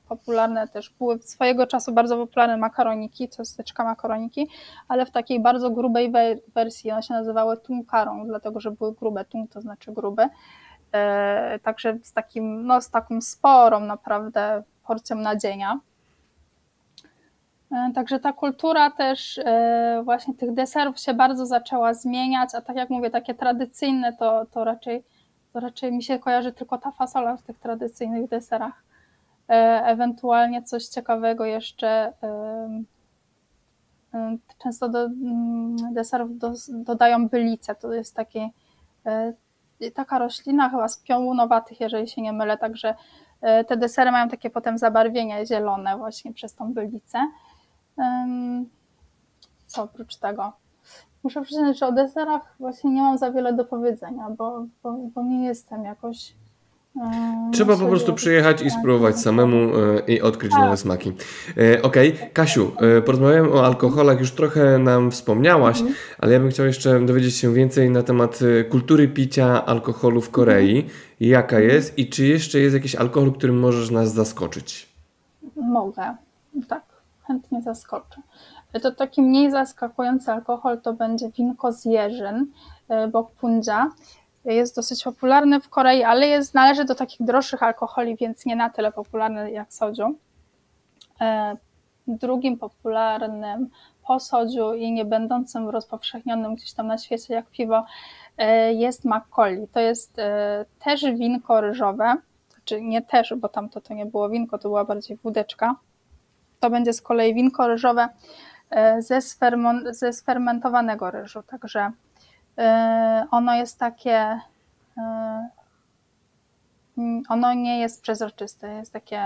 popularne też, były swojego czasu bardzo popularne makaroniki, ciasteczka makaroniki, ale w takiej bardzo grubej wersji, one się nazywały tunkarong, dlatego że były grube, tung to znaczy gruby, także z takim, no z taką sporą naprawdę porcją nadzienia. Także ta kultura też właśnie tych deserów się bardzo zaczęła zmieniać, a tak jak mówię, takie tradycyjne to raczej mi się kojarzy tylko ta fasola w tych tradycyjnych deserach. Ewentualnie coś ciekawego jeszcze, często do deserów dodają bylicę, to jest taka roślina chyba z piołunowatych, jeżeli się nie mylę, także te desery mają takie potem zabarwienia zielone właśnie przez tą bylicę. Co oprócz tego? Muszę przyznać, że o deserach właśnie nie mam za wiele do powiedzenia, bo nie jestem jakoś... Trzeba po prostu przyjechać i spróbować samemu i odkryć nowe smaki. Okej, Kasiu, porozmawiałem o alkoholach, już trochę nam wspomniałaś, ale ja bym chciał jeszcze dowiedzieć się więcej na temat kultury picia alkoholu w Korei. Jaka jest i czy jeszcze jest jakiś alkohol, którym możesz nas zaskoczyć? Mogę, tak. Chętnie zaskoczę. To taki mniej zaskakujący alkohol to będzie winko z jeżyn, bokpunja. Jest dosyć popularny w Korei, ale należy do takich droższych alkoholi, więc nie na tyle popularny jak soju. Drugim popularnym po soju i nie będącym rozpowszechnionym gdzieś tam na świecie jak piwo jest makgeolli. To jest też winko ryżowe, znaczy nie też, bo tamto to nie było winko, to była bardziej wódeczka. To będzie z kolei winko ryżowe ze sfermentowanego ryżu, także ono jest takie, ono nie jest przezroczyste, jest takie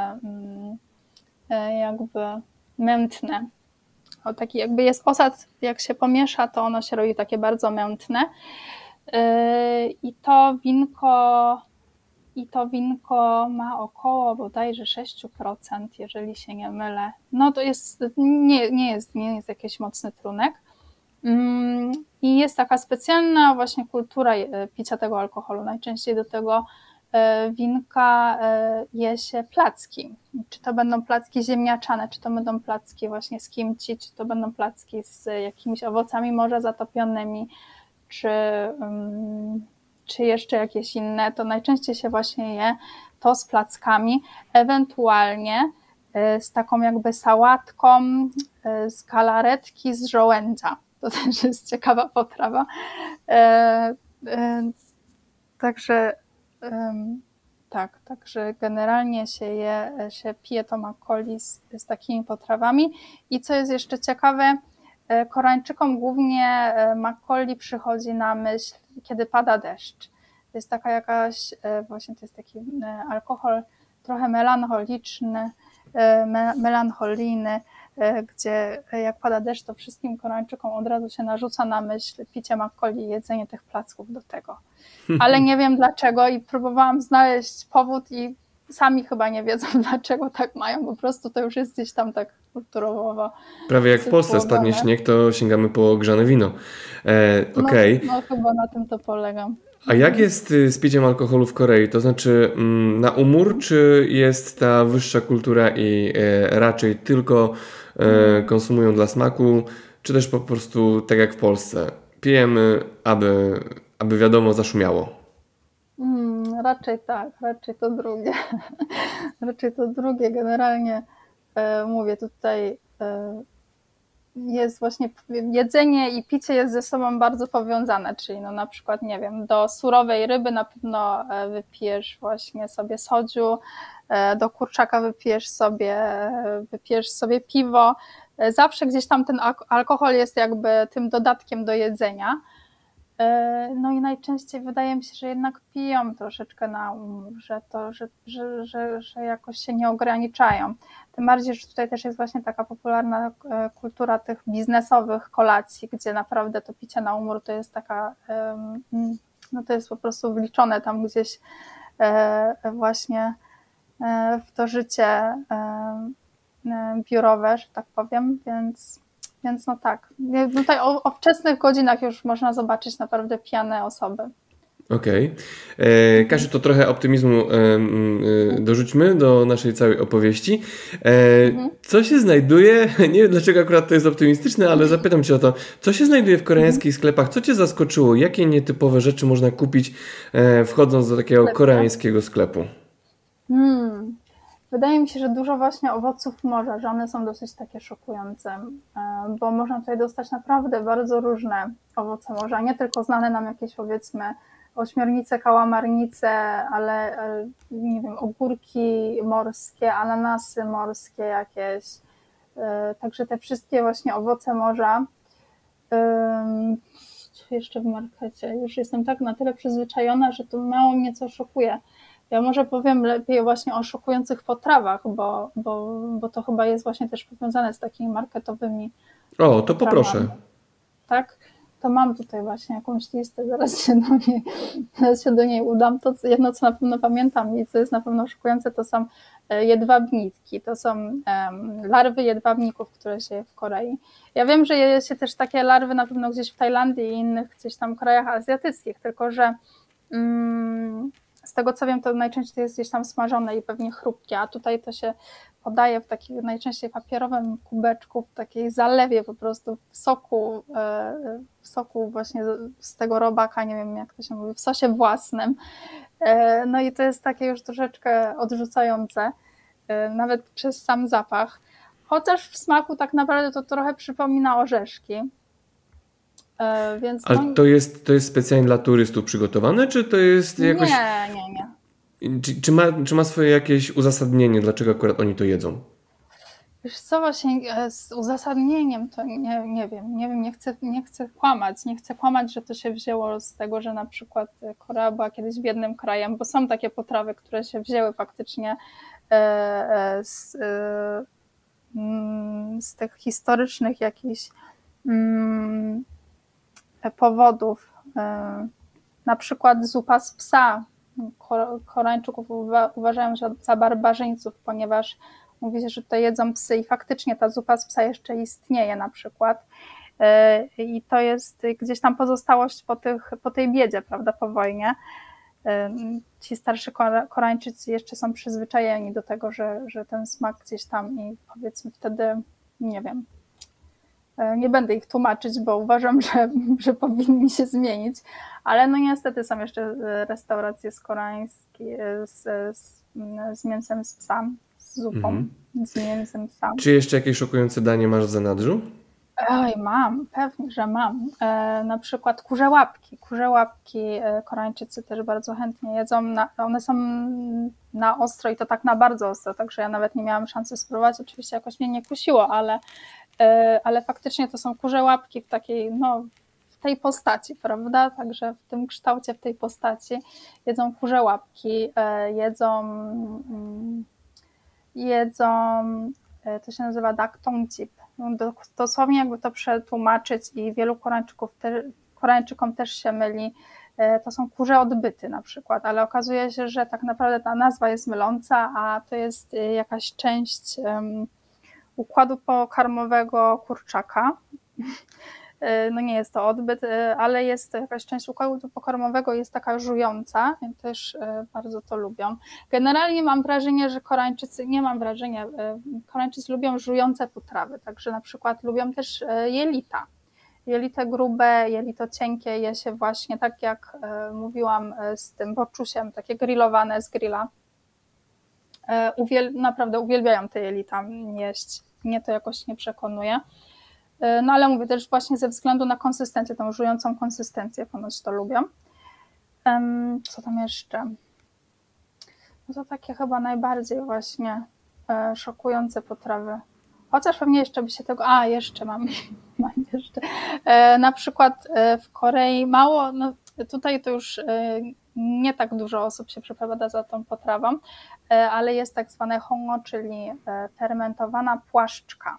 jakby mętne. O, taki jakby jest osad, jak się pomiesza, to ono się robi takie bardzo mętne. I to winko ma około bodajże 6%, jeżeli się nie mylę. No to jest, nie jest jakiś mocny trunek. I jest taka specjalna właśnie kultura picia tego alkoholu. Najczęściej do tego winka je się placki. Czy to będą placki ziemniaczane, czy to będą placki właśnie z kimchi, czy to będą placki z jakimiś owocami morza zatopionymi, czy jeszcze jakieś inne, to najczęściej się właśnie je to z plackami, ewentualnie z taką jakby sałatką z galaretki z żołędzia. To też jest ciekawa potrawa. Także generalnie się pije to makgeolli z takimi potrawami. I co jest jeszcze ciekawe, Koreańczykom głównie makgeolli przychodzi na myśl, kiedy pada deszcz. To jest taka jakaś, właśnie to jest taki alkohol trochę melancholiczny, melancholijny, gdzie jak pada deszcz, to wszystkim Koreańczykom od razu się narzuca na myśl picie makgeolli i jedzenie tych placków do tego. Ale nie wiem dlaczego i próbowałam znaleźć powód i sami chyba nie wiedzą, dlaczego tak mają, po prostu to już jest gdzieś tam tak kulturowo. Prawie jak w Polsce spadnie śnieg, to sięgamy po grzane wino. Okej. No, chyba na tym to polega. A jak jest z piciem alkoholu w Korei? To znaczy na umór, czy jest ta wyższa kultura i raczej tylko konsumują dla smaku, czy też po prostu tak jak w Polsce? Pijemy, aby wiadomo zaszumiało. Raczej tak, raczej to drugie. Raczej to drugie. Generalnie mówię tutaj... jest właśnie jedzenie i picie jest ze sobą bardzo powiązane, czyli no na przykład, nie wiem, do surowej ryby na pewno wypijesz właśnie sobie soju, do kurczaka wypijesz sobie piwo. Zawsze gdzieś tam ten alkohol jest jakby tym dodatkiem do jedzenia. No i najczęściej wydaje mi się, że jednak piją troszeczkę na umór, że jakoś się nie ograniczają. Tym bardziej, że tutaj też jest właśnie taka popularna kultura tych biznesowych kolacji, gdzie naprawdę to picie na umór to jest taka, no to jest po prostu wliczone tam gdzieś właśnie w to życie biurowe, że tak powiem, więc no tak, tutaj o wczesnych godzinach już można zobaczyć naprawdę pijane osoby. Okej. Kasiu, to trochę optymizmu dorzućmy do naszej całej opowieści. Co się znajduje, nie wiem dlaczego akurat to jest optymistyczne, ale zapytam Cię o to, co się znajduje w koreańskich sklepach? Co Cię zaskoczyło? Jakie nietypowe rzeczy można kupić wchodząc do takiego koreańskiego sklepu? Wydaje mi się, że dużo właśnie owoców morza, że one są dosyć takie szokujące, bo można tutaj dostać naprawdę bardzo różne owoce morza, nie tylko znane nam jakieś powiedzmy ośmiornice, kałamarnice, ale nie wiem, ogórki morskie, ananasy morskie jakieś, także te wszystkie właśnie owoce morza. Jeszcze w markecie, już jestem tak na tyle przyzwyczajona, że to mało mnie co szokuje. Ja może powiem lepiej właśnie o szokujących potrawach, bo to chyba jest właśnie też powiązane z takimi marketowymi potrawami. O, to poproszę. Tak? To mam tutaj właśnie jakąś listę, zaraz się do niej udam. To jedno, co na pewno pamiętam i co jest na pewno szokujące, to są jedwabnitki, to są larwy jedwabników, które się je w Korei. Ja wiem, że je się też takie larwy na pewno gdzieś w Tajlandii i innych gdzieś tam krajach azjatyckich, tylko że... z tego co wiem, to najczęściej jest gdzieś tam smażone i pewnie chrupkie, a tutaj to się podaje w takim najczęściej papierowym kubeczku, w takiej zalewie po prostu w soku właśnie z tego robaka, nie wiem jak to się mówi, w sosie własnym. No i to jest takie już troszeczkę odrzucające, nawet przez sam zapach. Chociaż w smaku tak naprawdę to trochę przypomina orzeszki. Ale to jest specjalnie dla turystów przygotowane, czy to jest jakoś... Nie. Czy ma swoje jakieś uzasadnienie, dlaczego akurat oni to jedzą? Wiesz co, właśnie z uzasadnieniem to nie wiem, nie chcę kłamać, że to się wzięło z tego, że na przykład Korea była kiedyś biednym krajem, bo są takie potrawy, które się wzięły faktycznie z tych historycznych jakichś powodów, na przykład zupa z psa. Koreańczyków uważają za barbarzyńców, ponieważ mówi się, że tutaj jedzą psy i faktycznie ta zupa z psa jeszcze istnieje na przykład i to jest gdzieś tam pozostałość po tej biedzie, prawda, po wojnie. Ci starsi Koreańczycy jeszcze są przyzwyczajeni do tego, że ten smak gdzieś tam i powiedzmy wtedy, nie wiem, nie będę ich tłumaczyć, bo uważam, że powinni się zmienić, ale no niestety są jeszcze restauracje z mięsem z psa, z zupą, z mięsem psa. Czy jeszcze jakieś szokujące danie masz w zanadrzu? Oj, mam, pewnie, że mam. Na przykład kurze łapki. Kurze łapki Koreańczycy też bardzo chętnie jedzą. One są na ostro i to tak na bardzo ostro, także ja nawet nie miałam szansy spróbować. Oczywiście jakoś mnie nie kusiło, ale faktycznie to są kurze łapki w takiej, no, w tej postaci, prawda? Także w tym kształcie, w tej postaci jedzą kurze łapki, jedzą, to się nazywa daktongcip. Dosłownie jakby to przetłumaczyć i wielu Koreańczykom też się myli, to są kurze odbyty na przykład, ale okazuje się, że tak naprawdę ta nazwa jest myląca, a to jest jakaś część układu pokarmowego kurczaka no nie jest to odbyt, ale jest jakaś część układu pokarmowego, jest taka żująca, więc też bardzo to lubią. Generalnie mam wrażenie, że Koreańczycy lubią żujące potrawy, także na przykład lubią też jelita. Jelita grube, jelito cienkie je się właśnie, tak jak mówiłam, z tym boczusiem, takie grillowane z grilla. Naprawdę uwielbiają te jelita jeść, mnie to jakoś nie przekonuje. No ale mówię też właśnie ze względu na konsystencję, tą żującą konsystencję ponoć to lubią. Co tam jeszcze? No to takie chyba najbardziej właśnie szokujące potrawy. Chociaż pewnie jeszcze by się tego... jeszcze mam. Na przykład w Korei mało, no tutaj to już nie tak dużo osób się przeprowadza za tą potrawą, ale jest tak zwane hongo, czyli fermentowana płaszczka.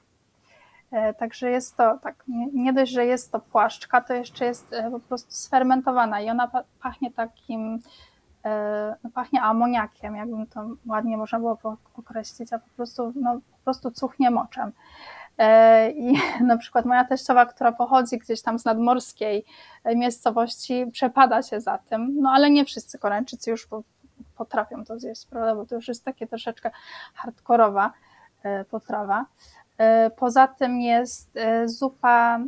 Także jest to, tak, nie dość, że jest to płaszczka, to jeszcze jest po prostu sfermentowana i ona pachnie takim, pachnie amoniakiem, jakbym to ładnie można było określić, a po prostu cuchnie moczem. I na przykład moja teściowa, która pochodzi gdzieś tam z nadmorskiej miejscowości, przepada się za tym, no ale nie wszyscy Koreańczycy już potrafią to zjeść, prawda, bo to już jest takie troszeczkę hardkorowa potrawa. Poza tym jest zupa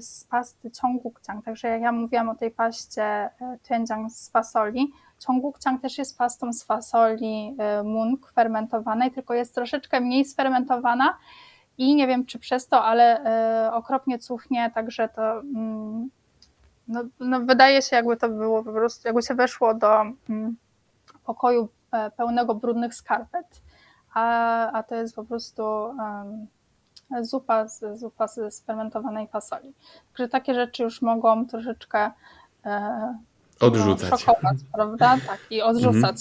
z pasty ciągukciang, także jak ja mówiłam o tej paście doenjang z fasoli, ciągukciang też jest pastą z fasoli mung fermentowanej, tylko jest troszeczkę mniej sfermentowana i nie wiem czy przez to, ale okropnie cuchnie, także to no wydaje się jakby to było po prostu, jakby się weszło do pokoju pełnego brudnych skarpet, a to jest po prostu... Zupa ze sfermentowanej fasoli. Także takie rzeczy już mogą troszeczkę odrzucać. Szokować, prawda? Tak, i odrzucać.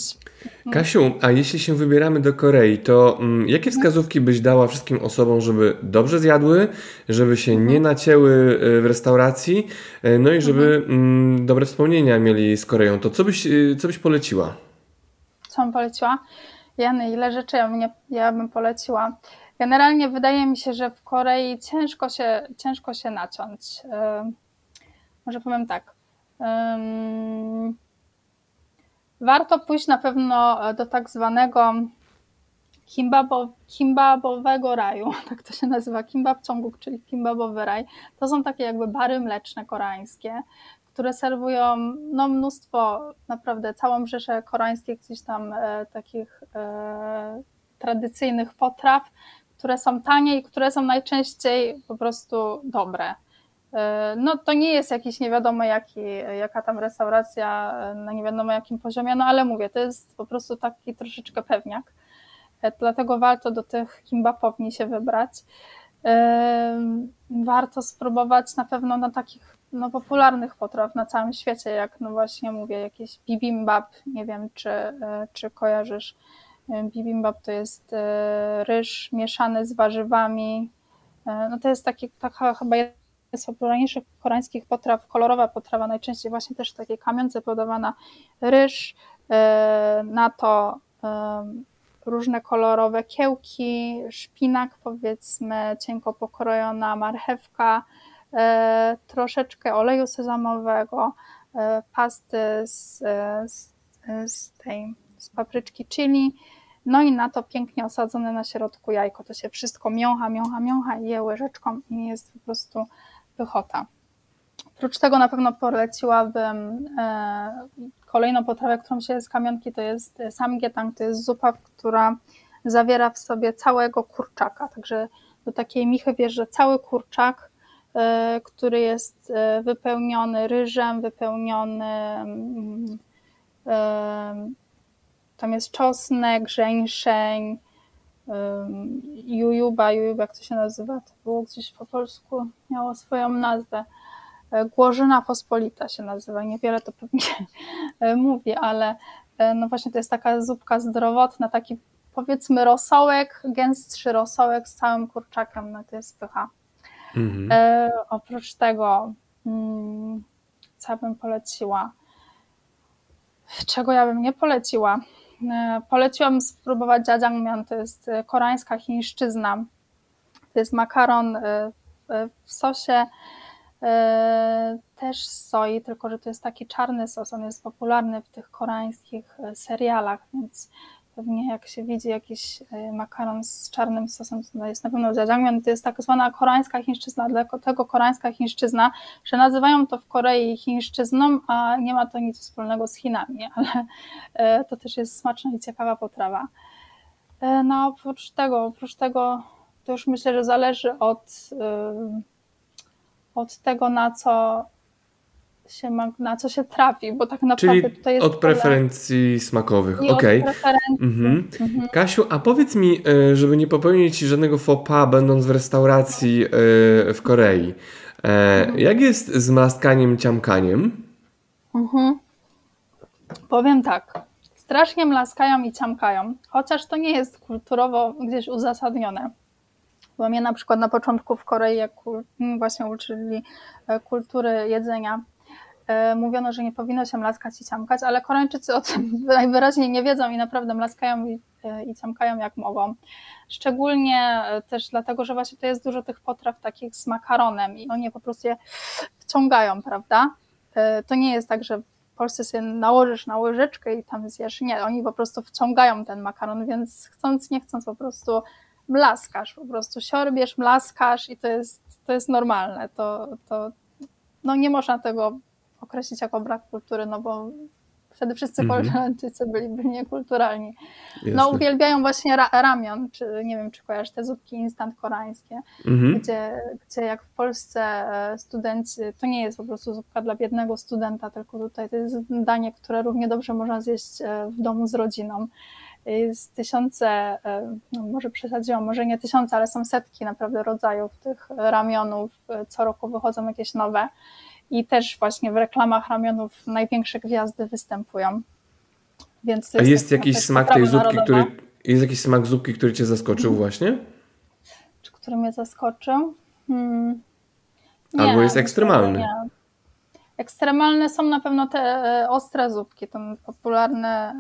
Mm. Kasiu, a jeśli się wybieramy do Korei, to jakie wskazówki byś dała wszystkim osobom, żeby dobrze zjadły, żeby się nie nacięły w restauracji, no i żeby dobre wspomnienia mieli z Koreą? To co byś poleciła? Co bym poleciła? Jany, ile rzeczy ja bym poleciła? Generalnie wydaje mi się, że w Korei ciężko się naciąć. Może powiem tak. Warto pójść na pewno do tak zwanego kimbabowego raju. Tak to się nazywa, kimbab ciąguk, czyli kimbabowy raj. To są takie jakby bary mleczne koreańskie, które serwują no, mnóstwo, naprawdę całą rzeszę koreańskich gdzieś tam takich tradycyjnych potraw, które są tanie i które są najczęściej po prostu dobre. No to nie jest jakiś nie wiadomo jaka tam restauracja na nie wiadomo jakim poziomie, no ale mówię, to jest po prostu taki troszeczkę pewniak, dlatego warto do tych kimbapowni się wybrać. Warto spróbować na pewno na takich no, popularnych potraw na całym świecie, jak no właśnie mówię, jakieś bibimbap, nie wiem czy kojarzysz. Bibimbap to jest ryż mieszany z warzywami. No to jest taka chyba jedna z popularniejszych koreańskich potraw, kolorowa potrawa, najczęściej właśnie też w takiej kamionce podawana. Ryż, na to różne kolorowe kiełki, szpinak powiedzmy, cienko pokrojona marchewka, troszeczkę oleju sezamowego, pasty z papryczki chili, no i na to pięknie osadzone na środku jajko. To się wszystko miącha i je łyżeczką i jest po prostu pychota. Oprócz tego na pewno poleciłabym kolejną potrawę, którą się je z kamionki, to jest samgyetang, to jest zupa, która zawiera w sobie całego kurczaka, także do takiej michy wjeżdża cały kurczak, który jest wypełniony ryżem, wypełniony tam jest czosnek, żeńszeń, jujuba, jak to się nazywa, to było gdzieś po polsku, miało swoją nazwę. Głożyna pospolita się nazywa, niewiele to pewnie mówi, ale no właśnie to jest taka zupka zdrowotna, taki powiedzmy rosołek, gęstszy rosołek z całym kurczakiem, no to jest pycha. Mhm. Oprócz tego, co bym poleciła? Czego ja bym nie poleciła? Poleciłam spróbować jajangmyeon, to jest koreańska chińszczyzna. To jest makaron w sosie też z soi, tylko że to jest taki czarny sos, on jest popularny w tych koreańskich serialach, więc pewnie jak się widzi jakiś makaron z czarnym sosem, to jest na pewno jajangmyeon, to jest tak zwana koreańska chińszczyzna, dlatego koreańska chińszczyzna, że nazywają to w Korei chińszczyzną, a nie ma to nic wspólnego z Chinami, ale to też jest smaczna i ciekawa potrawa. No oprócz tego to już myślę, że zależy od tego, na co się trafi, bo tak naprawdę czyli tutaj jest od preferencji smakowych. Okej. Mhm. Mhm. Kasiu, a powiedz mi, żeby nie popełnić żadnego faux pas, będąc w restauracji w Korei, jak jest z mlaskaniem, ciamkaniem? Mhm. Powiem tak, strasznie mlaskają i ciamkają, chociaż to nie jest kulturowo gdzieś uzasadnione. Bo mnie na przykład na początku w Korei, jak właśnie uczyli kultury jedzenia, mówiono, że nie powinno się mlaskać i ciamkać, ale Koreańczycy o tym najwyraźniej nie wiedzą i naprawdę mlaskają i ciamkają jak mogą. Szczególnie też dlatego, że właśnie to jest dużo tych potraw takich z makaronem i oni po prostu je wciągają, prawda? To nie jest tak, że w Polsce sobie nałożysz na łyżeczkę i tam zjesz. Nie, oni po prostu wciągają ten makaron, więc chcąc, nie chcąc po prostu mlaskasz, po prostu siorbiesz, mlaskasz i to jest normalne. To no nie można tego określić jako brak kultury, no bo wtedy wszyscy Koreańczycy byliby niekulturalni. Jasne. No uwielbiają właśnie ramion, czy nie wiem, czy kojarzysz te zupki instant koreańskie, gdzie jak w Polsce studenci, to nie jest po prostu zupka dla biednego studenta, tylko tutaj to jest danie, które równie dobrze można zjeść w domu z rodziną. Jest tysiące, no może przesadziłam, może nie tysiące, ale są setki naprawdę rodzajów tych ramionów, co roku wychodzą jakieś nowe i też właśnie w reklamach ramionów największe gwiazdy występują. Więc to jest, jest jakiś smak zupki, który cię zaskoczył właśnie? Czy który mnie zaskoczył? Nie, albo jest ekstremalny. Nie. Ekstremalne są na pewno te ostre zupki, te popularne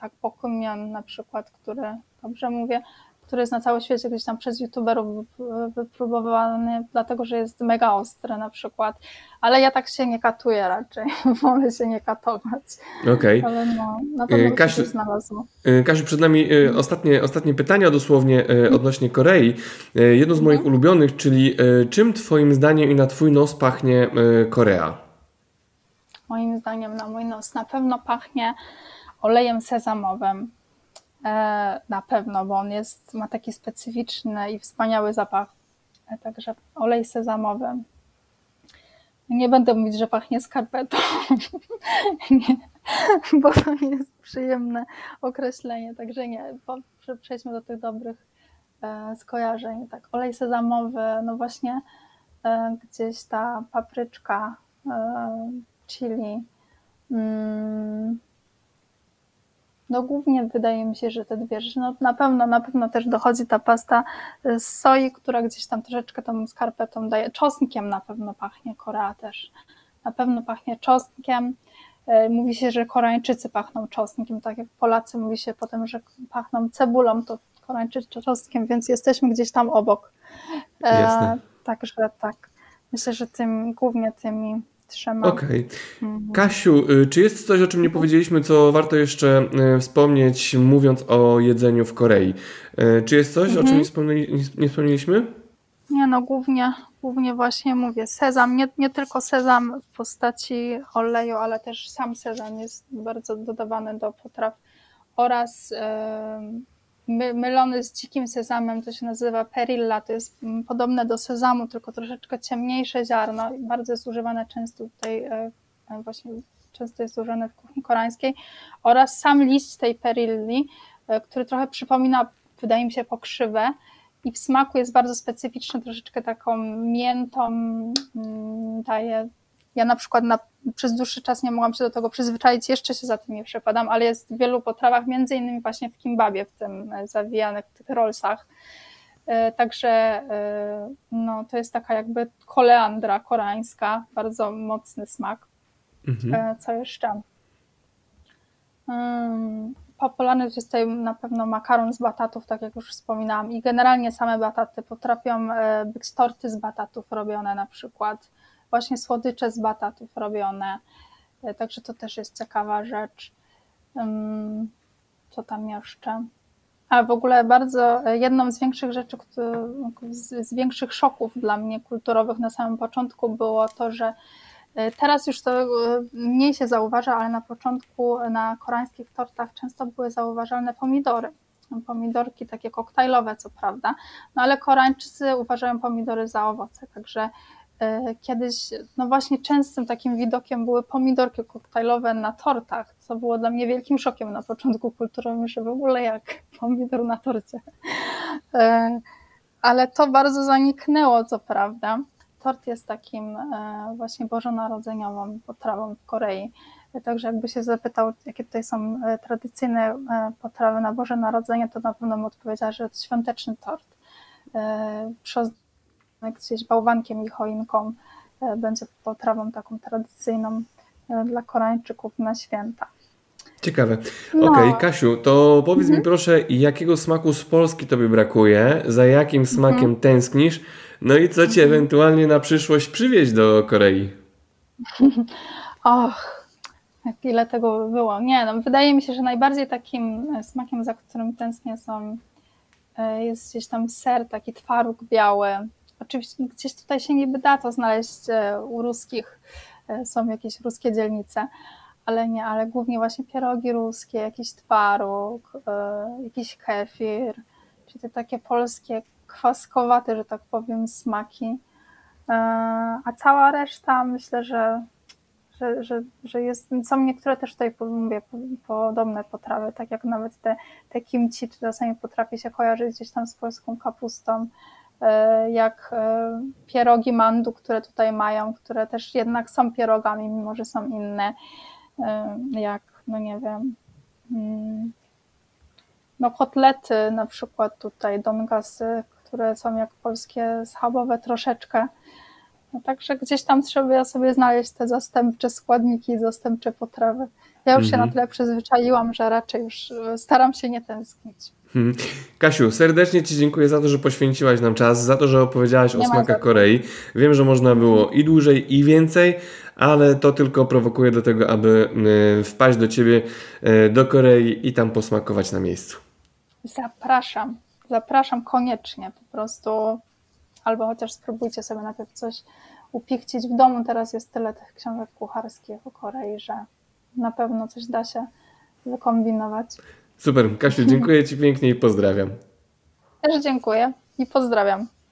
tak Pokymyon na przykład, który, dobrze mówię, który jest na całym świecie gdzieś tam przez youtuberów wypróbowany, dlatego że jest mega ostry na przykład, ale ja tak się nie katuję raczej, wolę się nie katować. Okej. Ale no, na to Kasiu, się znalazło. Kasiu, przed nami ostatnie pytania dosłownie odnośnie Korei. Jedno z moich ulubionych, czyli czym twoim zdaniem i na twój nos pachnie Korea? Moim zdaniem na mój nos na pewno pachnie olejem sezamowym. Na pewno, bo on ma taki specyficzny i wspaniały zapach. Także olej sezamowy. Nie będę mówić, że pachnie skarpetą, nie, bo to nie jest przyjemne określenie. Także nie, przejdźmy do tych dobrych skojarzeń. Tak, olej sezamowy, no właśnie gdzieś ta papryczka, chili. No głównie wydaje mi się, że te dwie rzeczy, no na pewno też dochodzi ta pasta z soi, która gdzieś tam troszeczkę tą skarpetą daje, czosnkiem na pewno pachnie Korea też, na pewno pachnie czosnkiem, mówi się, że Koreańczycy pachną czosnkiem, tak jak Polacy mówi się potem, że pachną cebulą, to Koreańczycy czosnkiem, więc jesteśmy gdzieś tam obok. Jasne. Także tak, myślę, że głównie tymi trzymam. Okej. Kasiu, czy jest coś, o czym nie powiedzieliśmy, co warto jeszcze wspomnieć, mówiąc o jedzeniu w Korei? Czy jest coś, o czym nie wspomnieliśmy? Nie, no głównie właśnie mówię sezam, nie tylko sezam w postaci oleju, ale też sam sezam jest bardzo dodawany do potraw oraz mylony z dzikim sezamem, to się nazywa perilla, to jest podobne do sezamu, tylko troszeczkę ciemniejsze ziarno, bardzo jest używane często tutaj, właśnie często jest używane w kuchni koreańskiej, oraz sam liść tej perilli, który trochę przypomina, wydaje mi się, pokrzywę i w smaku jest bardzo specyficzny, troszeczkę taką miętą daje. Ja na przykład przez dłuższy czas nie mogłam się do tego przyzwyczaić, jeszcze się za tym nie przepadam, ale jest w wielu potrawach, między innymi właśnie w kimbabie, w tym zawijanych, w tych rollsach. Także no, to jest taka jakby koleandra koreańska, bardzo mocny smak. Co jeszcze? popularny jest tutaj na pewno makaron z batatów, tak jak już wspominałam, i generalnie same bataty potrafią być torty z batatów robione na przykład, właśnie słodycze z batatów robione, także to też jest ciekawa rzecz. Co tam jeszcze? A w ogóle bardzo jedną z większych rzeczy, z większych szoków dla mnie kulturowych na samym początku było to, że teraz już to mniej się zauważa, ale na początku na koreańskich tortach często były zauważalne pomidory. Pomidorki takie koktajlowe, co prawda, no ale Koreańczycy uważają pomidory za owoce, także kiedyś, no właśnie częstym takim widokiem były pomidorki koktajlowe na tortach, co było dla mnie wielkim szokiem na początku kulturowym, że w ogóle jak pomidor na torcie. Ale to bardzo zaniknęło, co prawda. Tort jest takim właśnie bożonarodzeniową potrawą w Korei. Także jakby się zapytał, jakie tutaj są tradycyjne potrawy na Boże Narodzenie, to na pewno bym odpowiedziała, że świąteczny tort. Gdzieś bałwankiem i choinką będzie potrawą taką tradycyjną dla Koreańczyków na święta. Ciekawe. No. Okej, Kasiu, to powiedz mi proszę, jakiego smaku z Polski tobie brakuje, za jakim smakiem tęsknisz, no i co cię ewentualnie na przyszłość przywieźć do Korei? Och, ile tego by było. Nie, no wydaje mi się, że najbardziej takim smakiem, za którym tęsknię jest gdzieś tam ser, taki twaróg biały. Oczywiście gdzieś tutaj się niby da to znaleźć u ruskich, są jakieś ruskie dzielnice, ale nie, ale głównie właśnie pierogi ruskie, jakiś twaróg, jakiś kefir, czyli te takie polskie kwaskowate, że tak powiem, smaki, a cała reszta myślę, że jest, są niektóre też tutaj mówię, podobne potrawy, tak jak nawet te kimchi, czy czasami potrafi się kojarzyć gdzieś tam z polską kapustą, jak pierogi mandu, które tutaj mają, które też jednak są pierogami, mimo że są inne, jak, no nie wiem, no kotlety na przykład tutaj, dongasy, które są jak polskie schabowe troszeczkę. No także gdzieś tam trzeba sobie znaleźć te zastępcze składniki, zastępcze potrawy. Ja już się na tyle przyzwyczaiłam, że raczej już staram się nie tęsknić. Kasiu, serdecznie ci dziękuję za to, że poświęciłaś nam czas, za to, że opowiedziałaś o smakach Korei. Wiem, że można było i dłużej, i więcej, ale to tylko prowokuje do tego, aby wpaść do ciebie do Korei i tam posmakować na miejscu. Zapraszam koniecznie, po prostu albo chociaż spróbujcie sobie najpierw coś upiekcić w domu. Teraz jest tyle tych książek kucharskich o Korei, że na pewno coś da się wykombinować. Super, Kasiu, dziękuję ci pięknie i pozdrawiam. Też dziękuję i pozdrawiam.